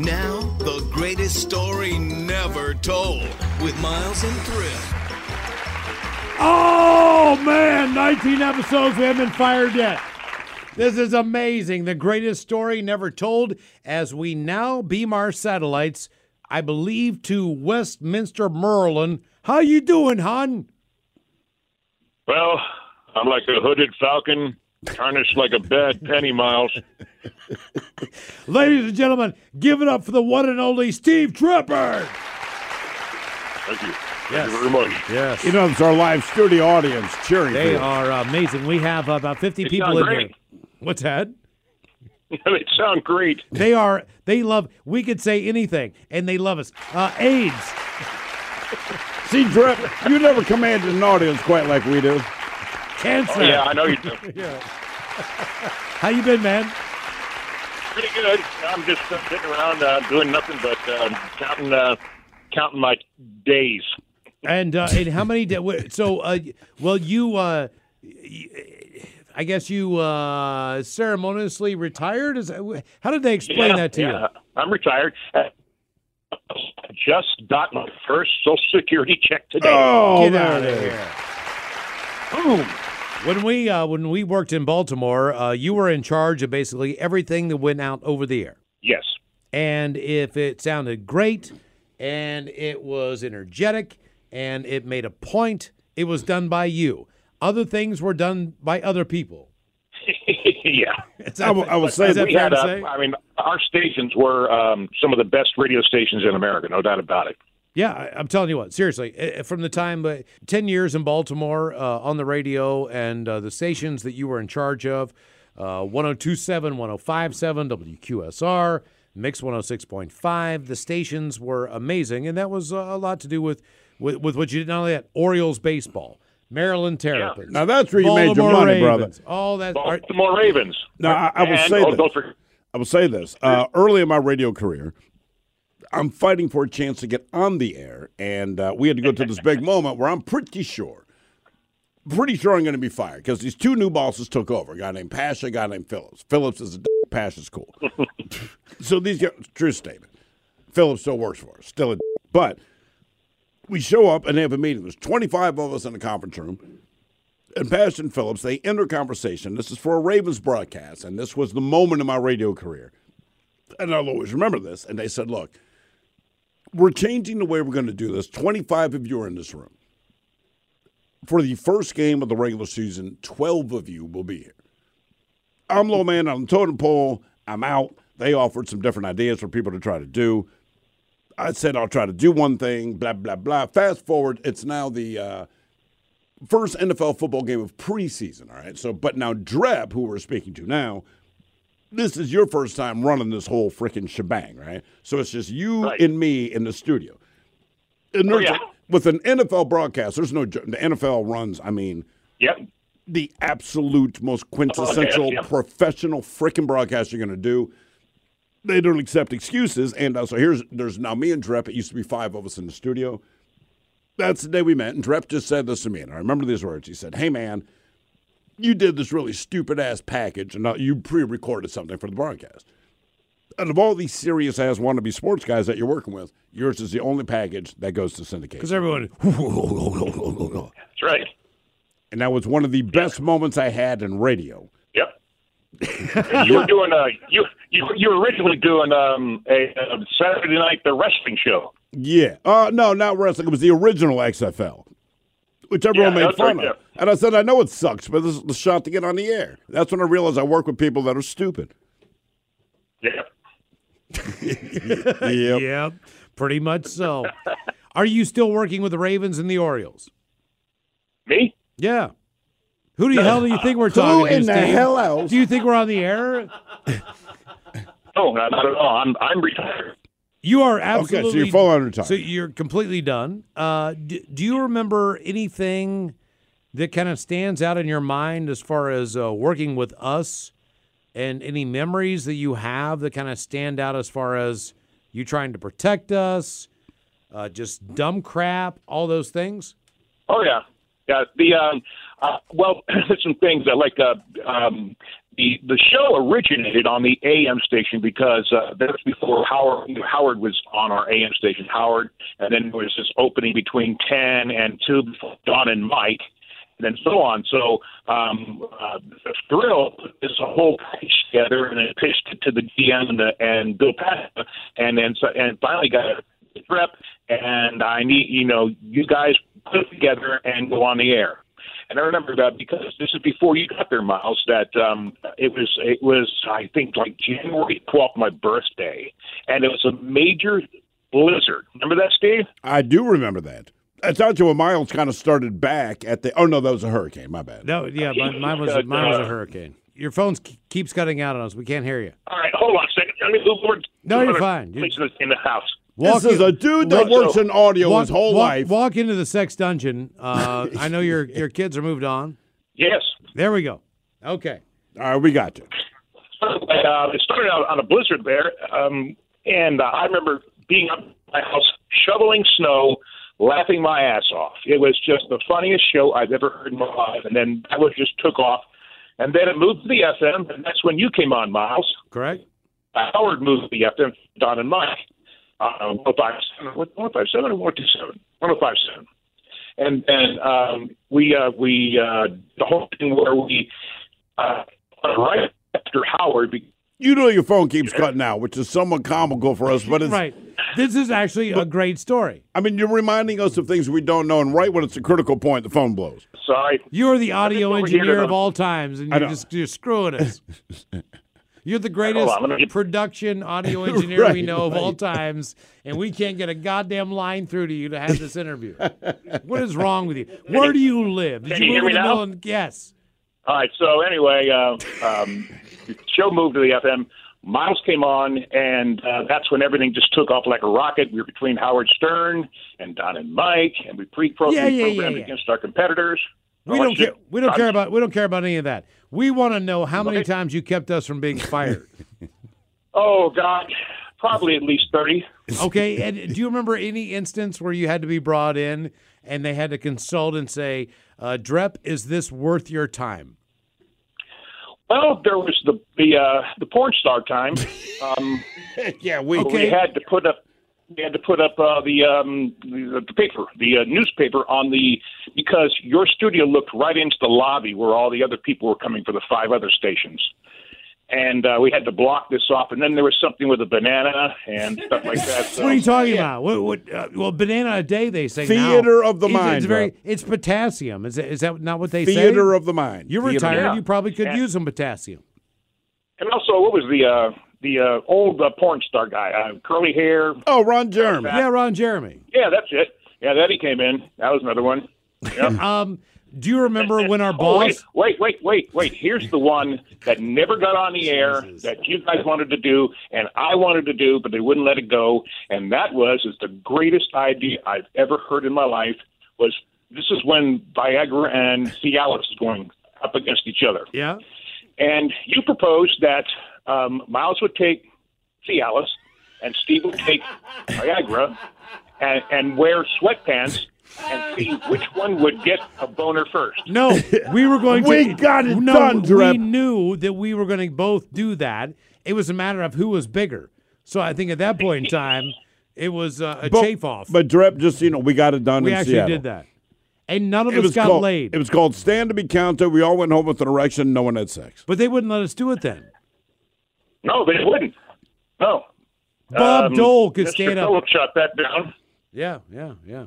Now, the greatest story never told with Miles and Thrill. Oh, man, 19 episodes. We haven't been fired yet. This is amazing. The greatest story never told as we now beam our satellites, I believe, to Westminster, Merlin. How you doing, hon? Well, I'm like a hooded falcon, tarnished like a bad penny, Miles. Ladies and gentlemen, give it up for the one and only Steve Drep. Thank you. Yes. Thank you very much. Yes. You know, it's our live studio audience cheering. They are amazing. We have about 50 people in here. What's that? They sound great. They are. They love. We could say anything, and they love us. AIDS. See, Drep, you never commanded an audience quite like we do. Cancer. Oh, yeah, I know you do. Yeah. How you been, man? Pretty good. I'm just sitting around doing nothing but counting my days. And how many days? So, I guess you ceremoniously retired? How did they explain that to you? I'm retired. I just got my first Social Security check today. Oh, get out of here. Boom. When we worked in Baltimore, you were in charge of basically everything that went out over the air. Yes. And if it sounded great, and it was energetic, and it made a point, it was done by you. Other things were done by other people. Yeah. I would say, I mean, our stations were some of the best radio stations in America, no doubt about it. Yeah, I'm telling you what, seriously, from the time 10 years in Baltimore on the radio and the stations that you were in charge of, 1027, 1057, WQSR, Mix 106.5, the stations were amazing, and that was a lot to do with what you did. Not only that, Orioles baseball, Maryland Terrapins. Yeah. Now, that's where you made your money, Ravens, brother. All that. Baltimore Ravens. Now, I will say this. Early in my radio career, I'm fighting for a chance to get on the air, and we had to go to this big moment where I'm pretty sure I'm going to be fired because these two new bosses took over, a guy named Pasha, a guy named Phillips. Phillips is a Pasha's cool. So these guys, true statement. Phillips still works for us, still a but we show up and they have a meeting. There's 25 of us in the conference room, and Pasha and Phillips, they enter conversation. This is for a Ravens broadcast, and this was the moment in my radio career. And I'll always remember this, and they said, look, we're changing the way we're going to do this. 25 of you are in this room. For the first game of the regular season, 12 of you will be here. I'm low man on the totem pole. I'm out. They offered some different ideas for people to try to do. I said I'll try to do one thing, blah, blah, blah. Fast forward, it's now the first NFL football game of preseason, all right? So, but now Drep, who we're speaking to now, this is your first time running this whole freaking shebang, right? So it's just you and me in the studio. And with an NFL broadcast, there's no – the NFL runs, I mean – yep. The absolute most quintessential professional freaking broadcast you're going to do. They don't accept excuses. And so there's now me and Drep. It used to be 5 of us in the studio. That's the day we met. And Drep just said this to me. And I remember these words. He said, hey, man, you did this really stupid-ass package, and you pre-recorded something for the broadcast. Out of all these serious-ass wannabe sports guys that you're working with, yours is the only package that goes to syndication. Because everyone – that's right. And that was one of the best moments I had in radio. Yep. You were doing you were originally doing a Saturday night the wrestling show. Yeah. No, not wrestling. It was the original XFL, which everyone made fun of. Yeah. And I said, I know it sucks, but this is the shot to get on the air. That's when I realized I work with people that are stupid. Yeah. Yep. Yeah. Pretty much so. Are you still working with the Ravens and the Orioles? Me? Yeah. Who the hell do you think we're talking to? Who in the hell else? Do you think we're on the air? No, not at all. I'm retired. You are absolutely. Okay, so you're full on retired. So you're completely done. Do you remember anything that kind of stands out in your mind as far as working with us and any memories that you have that kind of stand out as far as you trying to protect us, just dumb crap, all those things? Oh, yeah. Yeah, there's some things that like The show originated on the AM station because that's before Howard was on our AM station, Howard, and then there was this opening between 10 and 2 before Don and Mike, and then so on. So Thrill put this whole package together and then pitched it to the GM and Bill Pasternack, and finally got a prep, and I need, you guys put it together and go on the air. And I remember that because this is before you got there, Miles, that it was I think like January 12th, my birthday, and it was a major blizzard. Remember that, Steve? I do remember that. That's actually when Miles kind of started back at the. Oh no, that was a hurricane. My bad. No, yeah, mine was a hurricane. Your phone keeps cutting out on us. We can't hear you. All right, hold on a second. Let me move forward. No, you're fine. In the house. This is a dude that works in audio his whole life. Walk into the sex dungeon. I know your kids are moved on. Yes. There we go. Okay. All right, we got you. It started out on a blizzard there, and I remember being up at my house, shoveling snow, laughing my ass off. It was just the funniest show I've ever heard in my life, and then that was just took off. And then it moved to the FM, and that's when you came on, Miles. Correct. Howard moved to the FM, Don and Mike. 105.7 or 127? 105.7. And then we the whole thing where we right after Howard. Your phone keeps cutting out, which is somewhat comical for us, but it's right. This is actually a great story. I mean, you're reminding us of things we don't know, and right when it's a critical point, the phone blows. Sorry, you're the audio engineer of all times, and you're screwing us. You're the greatest production audio engineer we know of all times, and we can't get a goddamn line through to you to have this interview. What is wrong with you? Where do you live? Did you hear me now? Yes. All right, so anyway, the show moved to the FM. Miles came on, and that's when everything just took off like a rocket. We were between Howard Stern and Don and Mike, and we pre-programmed against our competitors. We don't care about any of that. We want to know how many times you kept us from being fired. Oh God, probably at least 30. Okay, and do you remember any instance where you had to be brought in and they had to consult and say, "Drep, is this worth your time?" Well, there was the porn star time. We had to put up. They had to put up the newspaper on the – because your studio looked right into the lobby where all the other people were coming for the five other stations. And we had to block this off. And then there was something with a banana and stuff like that. So. What are you talking about? Well, banana a day, they say Theater now. Of the mind. It's potassium. Is that not what they say? Theater of the mind. You're retired. Yeah. You probably could use some potassium. And also, what was the old porn star guy, curly hair. Oh, Ron Jeremy. Yeah, Ron Jeremy. Yeah, that's it. Yeah, that he came in. That was another one. Yep. Do you remember when our boss... Oh, wait. Here's the one that never got on the air that you guys wanted to do and I wanted to do, but they wouldn't let it go. And that was the greatest idea I've ever heard in my life. This is when Viagra and Cialis is going up against each other. Yeah. And you proposed that... Miles would take Cialis, and Steve would take Viagra, and wear sweatpants, and see which one would get a boner first. No, we were going to. We got it done, Drep. We knew that we were going to both do that. It was a matter of who was bigger. So I think at that point in time, it was a chafe-off. But Drep, just we got it done. We actually Seattle. Did that, and none of us got laid. It was called stand to be counted. We all went home with an erection. No one had sex. But they wouldn't let us do it then. No, they wouldn't. No. Bob Dole could stand up. Mr. Phillips shot that down. Yeah.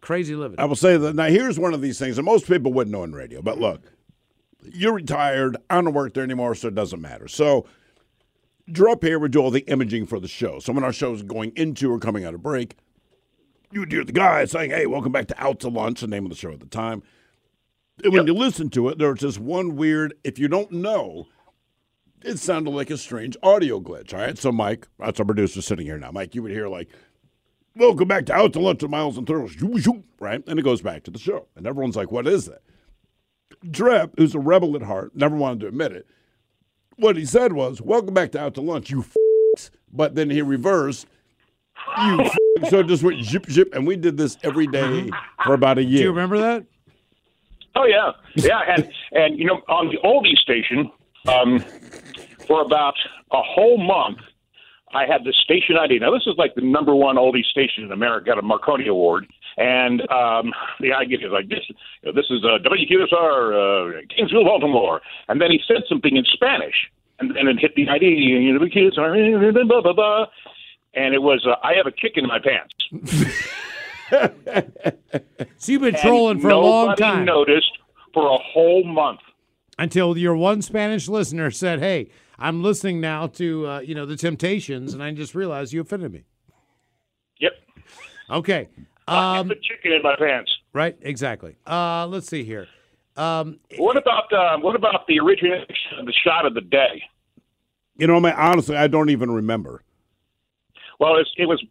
Crazy living. I will say that. Now, here's one of these things that most people wouldn't know in radio. But look, you're retired. I don't work there anymore, so it doesn't matter. So, Drep here would do all the imaging for the show. So, when our show's going into or coming out of break, you would hear the guy saying, hey, welcome back to Out to Lunch, the name of the show at the time. And when you listen to it, there's this one weird, if you don't know, it sounded like a strange audio glitch, all right? So, Mike, that's our producer sitting here now. Mike, you would hear, like, welcome back to Out to Lunch with Miles and Thrill, right? And it goes back to the show. And everyone's like, what is that? Drep, who's a rebel at heart, never wanted to admit it. What he said was, welcome back to Out to Lunch, you f***s. But then he reversed, you f***. So it just went zip. And we did this every day for about a year. Do you remember that? Oh, yeah. Yeah, and on the oldie station... For about a whole month, I had the station ID. Now, this is like the number one oldie station in America, got a Marconi Award. And the ID is like, this is WQSR, Kingsville, Baltimore. And then he said something in Spanish. And it hit the ID, WQSR, blah, blah, blah. And it was, I have a kick in my pants. So you've been trolling for a long time. Nobody noticed for a whole month. Until your one Spanish listener said, hey, I'm listening now to, the Temptations, and I just realized you offended me. Yep. Okay. I have a chicken in my pants. Right, exactly. Let's see here. What about the origination of the shot of the day? Man, honestly, I don't even remember. Well, it was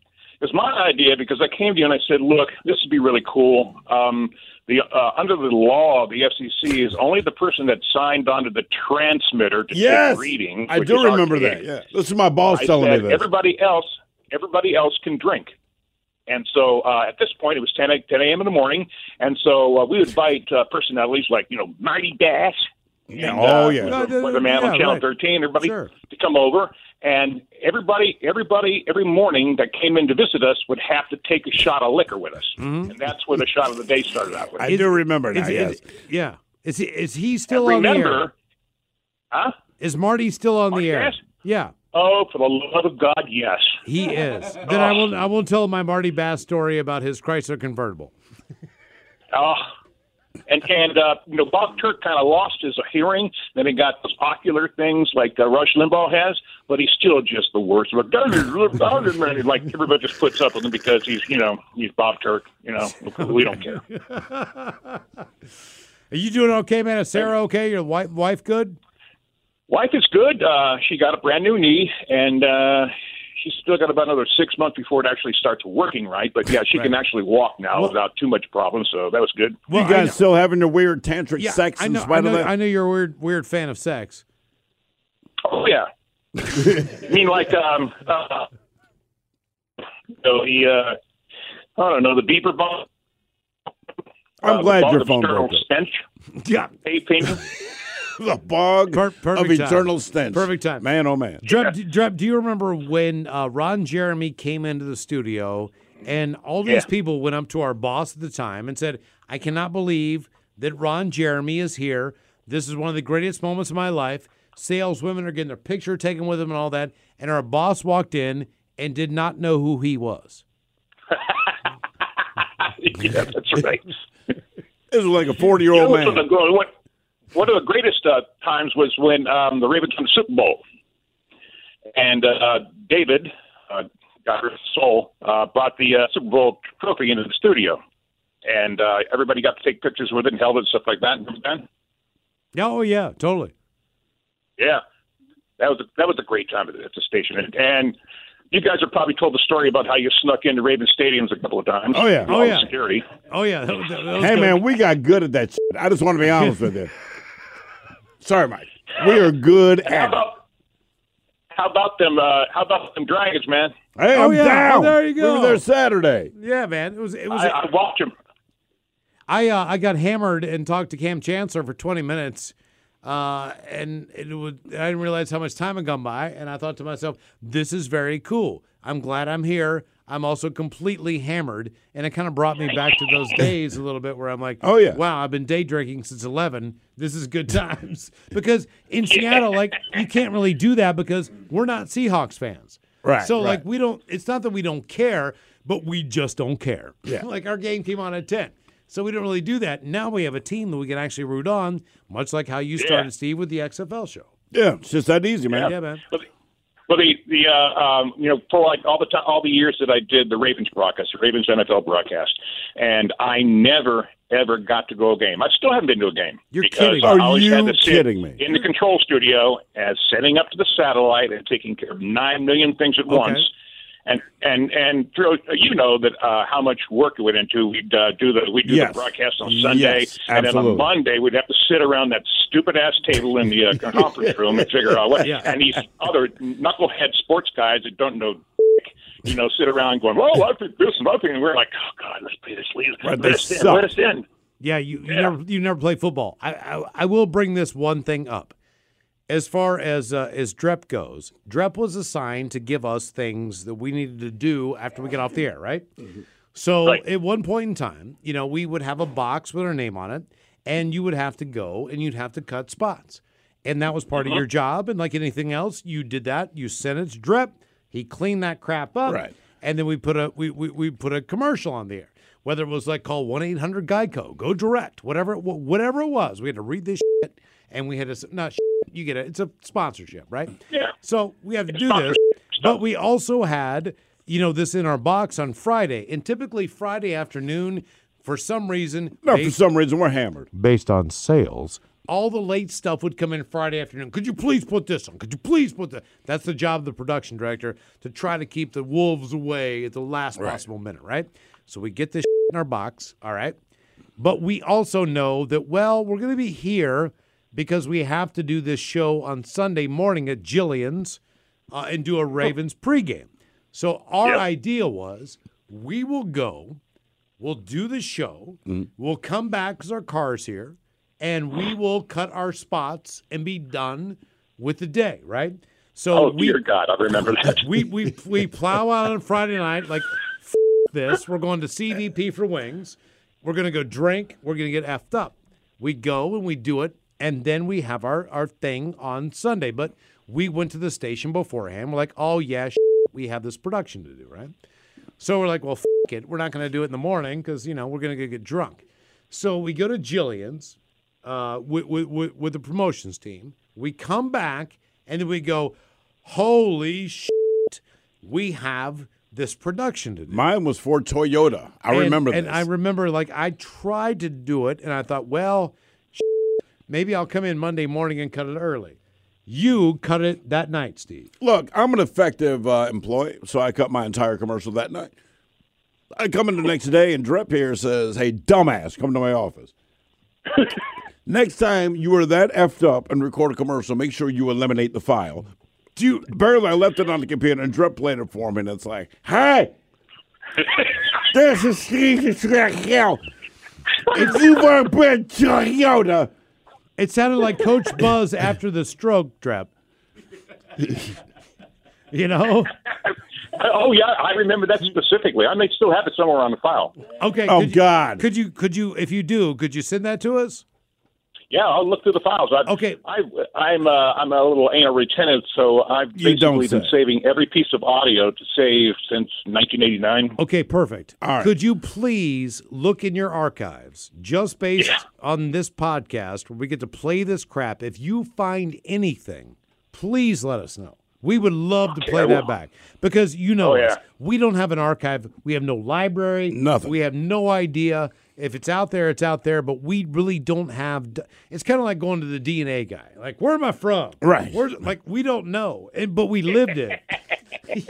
my idea because I came to you and I said, look, this would be really cool. Under the law of the FCC is only the person that signed onto the transmitter to take readings. I do remember that. Yeah. This is my boss telling me that. Everybody else can drink. And so at this point, it was 10 a.m. in the morning. And so we would invite personalities like, Marty Bass. And, Weatherman on Channel 13, everybody to come over. And everybody, every morning that came in to visit us would have to take a shot of liquor with us. Mm-hmm. And that's where the shot of the day started out with. I do remember that, yes. Is he still on the air? Huh? Is Marty still on the air? Yeah. Oh, for the love of God, yes. He is. Then I won't tell my Marty Bass story about his Chrysler convertible. Oh. And Bob Turk kind of lost his hearing. Then he got those ocular things like Rush Limbaugh has, but he's still just the worst. Like everybody just puts up with him because he's Bob Turk. We don't care. Are you doing okay, man? Is Sarah okay? Your wife good? Wife is good. She got a brand new knee, and she's still got about another 6 months before it actually starts working right. But, yeah, she can actually walk now without too much problem, so that was good. Well, you guys still having your weird tantric sex in spite of that? I know you're a weird fan of sex. Oh, yeah. I mean, like, the beeper bomb. I'm glad your phone broke up. Stench. Yeah. Hey, painter. The bog of eternal stench. Perfect time. Man, oh, man. Drep, do you remember when Ron Jeremy came into the studio and all these people went up to our boss at the time and said, I cannot believe that Ron Jeremy is here. This is one of the greatest moments of my life. Saleswomen are getting their picture taken with him and all that. And our boss walked in and did not know who he was. Yeah, that's right. This was like a 40-year-old man. One of the greatest times was when the Ravens won the Super Bowl. And David, God rest his soul, brought the Super Bowl trophy into the studio. And everybody got to take pictures with it and held it and stuff like that. Oh, yeah, totally. Yeah. That was a great time at the station. And you guys have probably told the story about how you snuck into Ravens stadiums a couple of times. Oh, yeah. Oh, yeah. Security. Oh, yeah. That was hey, good. Man, we got good at that shit. I just want to be honest with you. Sorry, Mike. We are good at it. How about them Dragons, man? Hey, I'm down. Well, there you go. We were there Saturday. Yeah, man. It was. I watched them. I got hammered and talked to Cam Chancellor for 20 minutes, and I didn't realize how much time had gone by, and I thought to myself, this is very cool. I'm glad I'm here. I'm also completely hammered, and it kind of brought me back to those days a little bit where I'm like, oh, yeah. Wow, I've been day drinking since 11. This is good times. Because in Seattle, like, you can't really do that because we're not Seahawks fans. Right. So, like, we don't – it's not that we don't care, but we just don't care. Yeah. Like, our game came on at 10. So we don't really do that. Now we have a team that we can actually root on, much like how you started, Steve, with the XFL show. Yeah, it's just that easy, man. Yeah, man. Well, for like all the years that I did the Ravens broadcast, the Ravens NFL broadcast, and I never ever got to go a game. I still haven't been to a game. You're kidding? Are you kidding me? In the control studio, as setting up to the satellite and taking care of 9 million things at once, and through, that how much work it went into. We'd do the broadcast on Sunday, and then on Monday we'd have to sit around that stupid ass table in the conference room and figure out what. Yeah. And these other knucklehead sports guys that don't know, sit around going, "Well, I think this and I think," and we're like, "Oh God, let's play this league. Let us in." Yeah, you never play football. I will bring this one thing up. As far as Drep goes, Drep was assigned to give us things that we needed to do after we get off the air, right? Mm-hmm. So at one point in time, you know, we would have a box with our name on it, and you would have to go and you'd have to cut spots. And that was part of your job. And like anything else, you did that. You sent it to Drep. He cleaned that crap up. Right. And then we put a we put a commercial on the air. Whether it was like call 1-800-GEICO, go direct, whatever it was. We had to read this shit, and we had to you get it. It's a sponsorship, right? Yeah. So we have to do this, but we also had, you know, this in our box on Friday, and typically Friday afternoon, for some reason, we're hammered. Based on sales, all the late stuff would come in Friday afternoon. Could you please put this on? Could you please put that? That's the job of the production director, to try to keep the wolves away at the last possible minute, right? So we get this in our box, all right? But we also know that, well, we're going to be here because we have to do this show on Sunday morning at Jillian's and do a Ravens pregame. So our idea was, we will go, we'll do the show, we'll come back because our car's here, and we will cut our spots and be done with the day, right? So dear God, I remember that. We plow out on Friday night like, f*** this. We're going to CVP for wings. We're going to go drink. We're going to get effed up. We go and we do it, and then we have our thing on Sunday. But we went to the station beforehand. We're like, oh, yeah, we have this production to do, right? So we're like, well, f*** it. We're not going to do it in the morning because, you know, we're going to get drunk. So we go to Jillian's. With the promotions team. We come back, and then we go, holy shit, we have this production to do. Mine was for Toyota. I remember this. And I remember, like, I tried to do it, and I thought, well, shit, maybe I'll come in Monday morning and cut it early. You cut it that night, Steve. Look, I'm an effective employee, so I cut my entire commercial that night. I come in the next day, and Drep here says, hey, dumbass, come to my office. Next time you are that effed up and record a commercial, make sure you eliminate the file. Barely I left it on the computer and Drep played it for me, and it's like, hey, this is Steve Drep. If you weren't been Toyota. It sounded like Coach Buzz after the stroke, Drep. You know? Oh, yeah, I remember that specifically. I may still have it somewhere on the file. Okay. Oh, God. Could you, if you do, could you send that to us? Yeah, I'll look through the files. I'm a little anal retentive, so I've basically been saving every piece of audio to save since 1989. Okay, perfect. All right. Could you please look in your archives, just based on this podcast, where we get to play this crap? If you find anything, please let us know. We would love to play that back, because you know us. We don't have an archive. We have no library. Nothing. We have no idea. If it's out there, it's out there, but we really don't have it's kind of like going to the DNA guy. Like, where am I from? Right. We don't know, but we lived it.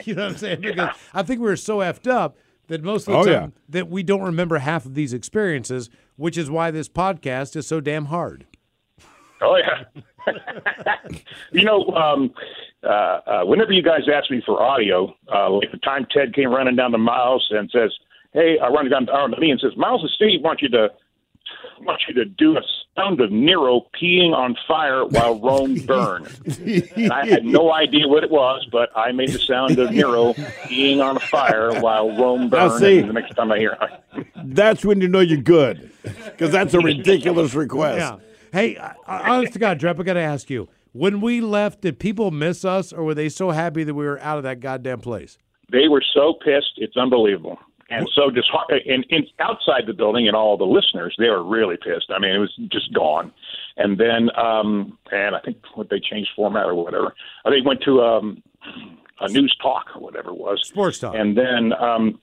You know what I'm saying? Because I think we were so effed up that most of the time that we don't remember half of these experiences, which is why this podcast is so damn hard. Oh, yeah. You know, whenever you guys ask me for audio, like the time Ted came running down to Miles and says, hey, I run down to me and says, Miles and Steve want you to do a sound of Nero peeing on fire while Rome burned. And I had no idea what it was, but I made the sound of Nero peeing on fire while Rome burned. See, the next time I hear it. That's when you know you're good, because that's a ridiculous request. Yeah. Hey, honest to God, Drep, I got to ask you, when we left, did people miss us, or were they so happy that we were out of that goddamn place? They were so pissed, it's unbelievable. And so just outside the building and all the listeners, they were really pissed. I mean, it was just gone. And then, and I think they changed format or whatever. I think went to a news talk or whatever it was. Sports talk. And then, no,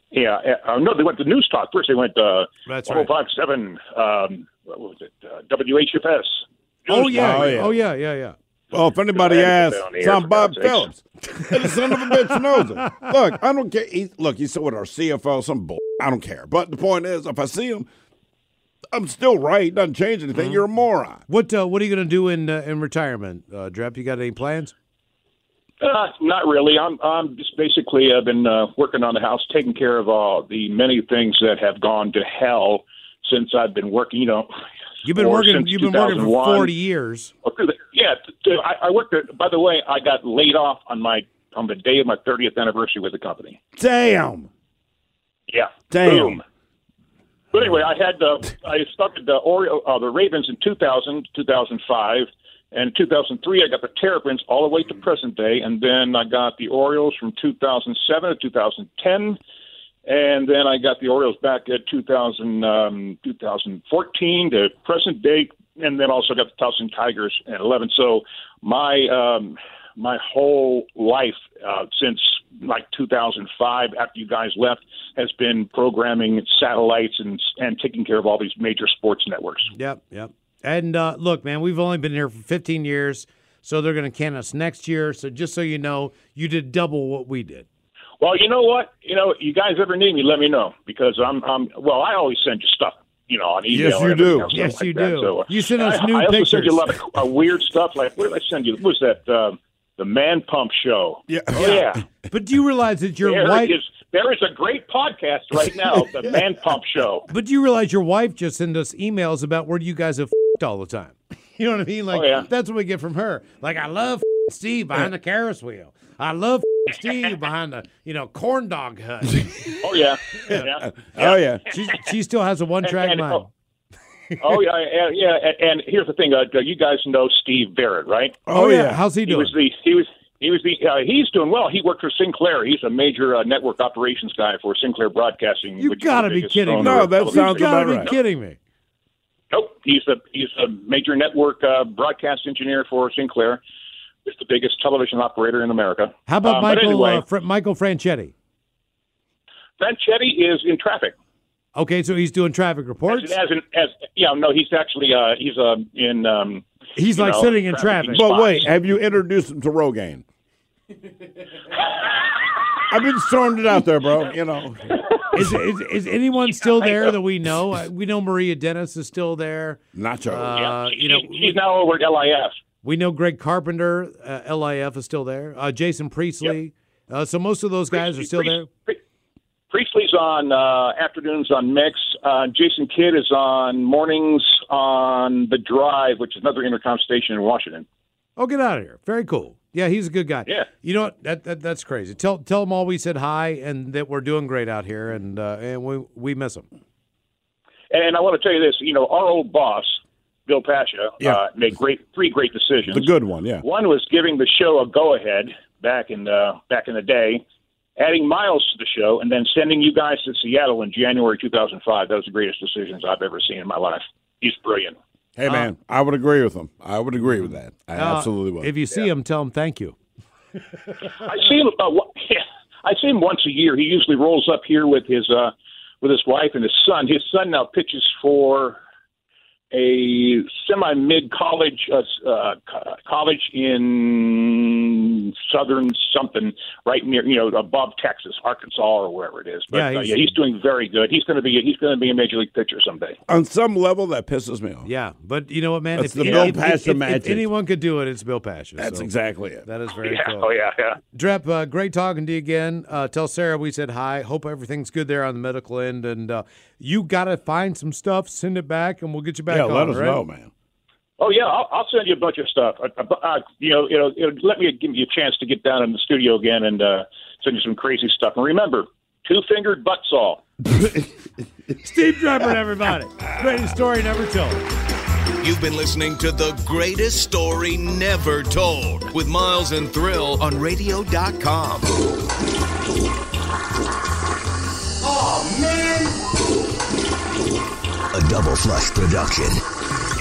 they went to news talk first. They went to 1057, what was it, WHFS. Oh, yeah. Well, if anybody asks, it's on Bob Phillips. The son of a bitch knows it. Look, I don't care. He's still with our CFL, some bull. I don't care. But the point is, if I see him, I'm still right. It doesn't change anything. Mm-hmm. You're a moron. What are you going to do in retirement, Drep? You got any plans? Not really. I'm just basically I've been working on the house, taking care of all the many things that have gone to hell since I've been working. You know, You've been working for 40 years. Yeah, I worked there. By the way, I got laid off on the day of my 30th anniversary with the company. Damn. Yeah. Damn. Boom. But anyway, I started the Ravens in 2000, 2005, and in 2003 I got the Terrapins all the way to present day, and then I got the Orioles from 2007 to 2010, and then I got the Orioles back at 2014 to present day, and then also got the Towson Tigers in 2011. So my whole life since like 2005, after you guys left, has been programming satellites and taking care of all these major sports networks. Yep. And look, man, we've only been here for 15 years, so they're going to can us next year. So just so you know, you did double what we did. Well, you know what? You know, you guys ever need me, let me know, because I always send you stuff. You know, on email. Yes, you do. Yes, you do. So, you send us new pictures. I also send you a lot of weird stuff. Like, what did I send you? What was that? The Man Pump Show. Yeah. Oh, yeah. But do you realize that your wife... There is a great podcast right now, the Man Pump Show. But do you realize your wife just sent us emails about where you guys have f***ed all the time? You know what I mean? Like, that's what we get from her. Like, I love f***ing Steve behind the Ferris wheel. I love Steve behind the, corn dog hut. Oh, yeah. Oh, yeah. She still has a one-track mind. And here's the thing. You guys know Steve Barrett, right? Oh, yeah. How's he doing? He's doing well. He worked for Sinclair. He's a major network operations guy for Sinclair Broadcasting. You've got to be kidding me. No, that sounds about right. You've got to be kidding me. Nope. He's a major network broadcast engineer for Sinclair. It's the biggest television operator in America. How about Michael Franchetti? Franchetti is in traffic. Okay, so he's doing traffic reports. He's actually in. He's like sitting in traffic. But wait, have you introduced him to Rogaine? I've been throwing it out there, bro. Is anyone still there that we know? We know Maria Dennis is still there. Nacho, he's now over at LIF. We know Greg Carpenter, LIF is still there. Jason Priestley. Yep. So most of those guys are still there. Priestley's on afternoons on Mix. Jason Kidd is on mornings on The Drive, which is another intercom station in Washington. Oh, get out of here. Very cool. Yeah, he's a good guy. Yeah. You know what? That's crazy. Tell them all we said hi and that we're doing great out here, and we miss them. And I want to tell you this. Our old boss, Bill Pasha, made three great decisions. The good one, yeah. One was giving the show a go-ahead back in the day, adding Miles to the show, and then sending you guys to Seattle in January 2005. That was the greatest decisions I've ever seen in my life. He's brilliant. Hey, man, I would agree with him. I would agree with that. I absolutely would. If you see him, tell him thank you. I see him once a year. He usually rolls up here with his wife and his son. His son now pitches for a semi-mid college college in southern something right near above Texas, Arkansas, or wherever it is. But he's doing very good. He's going to be a major league pitcher someday. On some level, that pisses me off. Yeah, but you know what, man? It's the Bill Pasha magic. If anyone could do it, it's Bill Pasha. That's exactly it. That is very cool. Oh yeah. Drep, great talking to you again. Tell Sarah we said hi. Hope everything's good there on the medical end, and you got to find some stuff, send it back, and we'll get you back. Yeah, let us know, man. Oh yeah, I'll send you a bunch of stuff. Give you a chance to get down in the studio again and send you some crazy stuff. And remember, two-fingered butt saw. Steve Drepper, everybody, greatest story never told. You've been listening to The Greatest Story Never Told with Miles and Thrill on Radio.com. Oh man. A Double Flush production.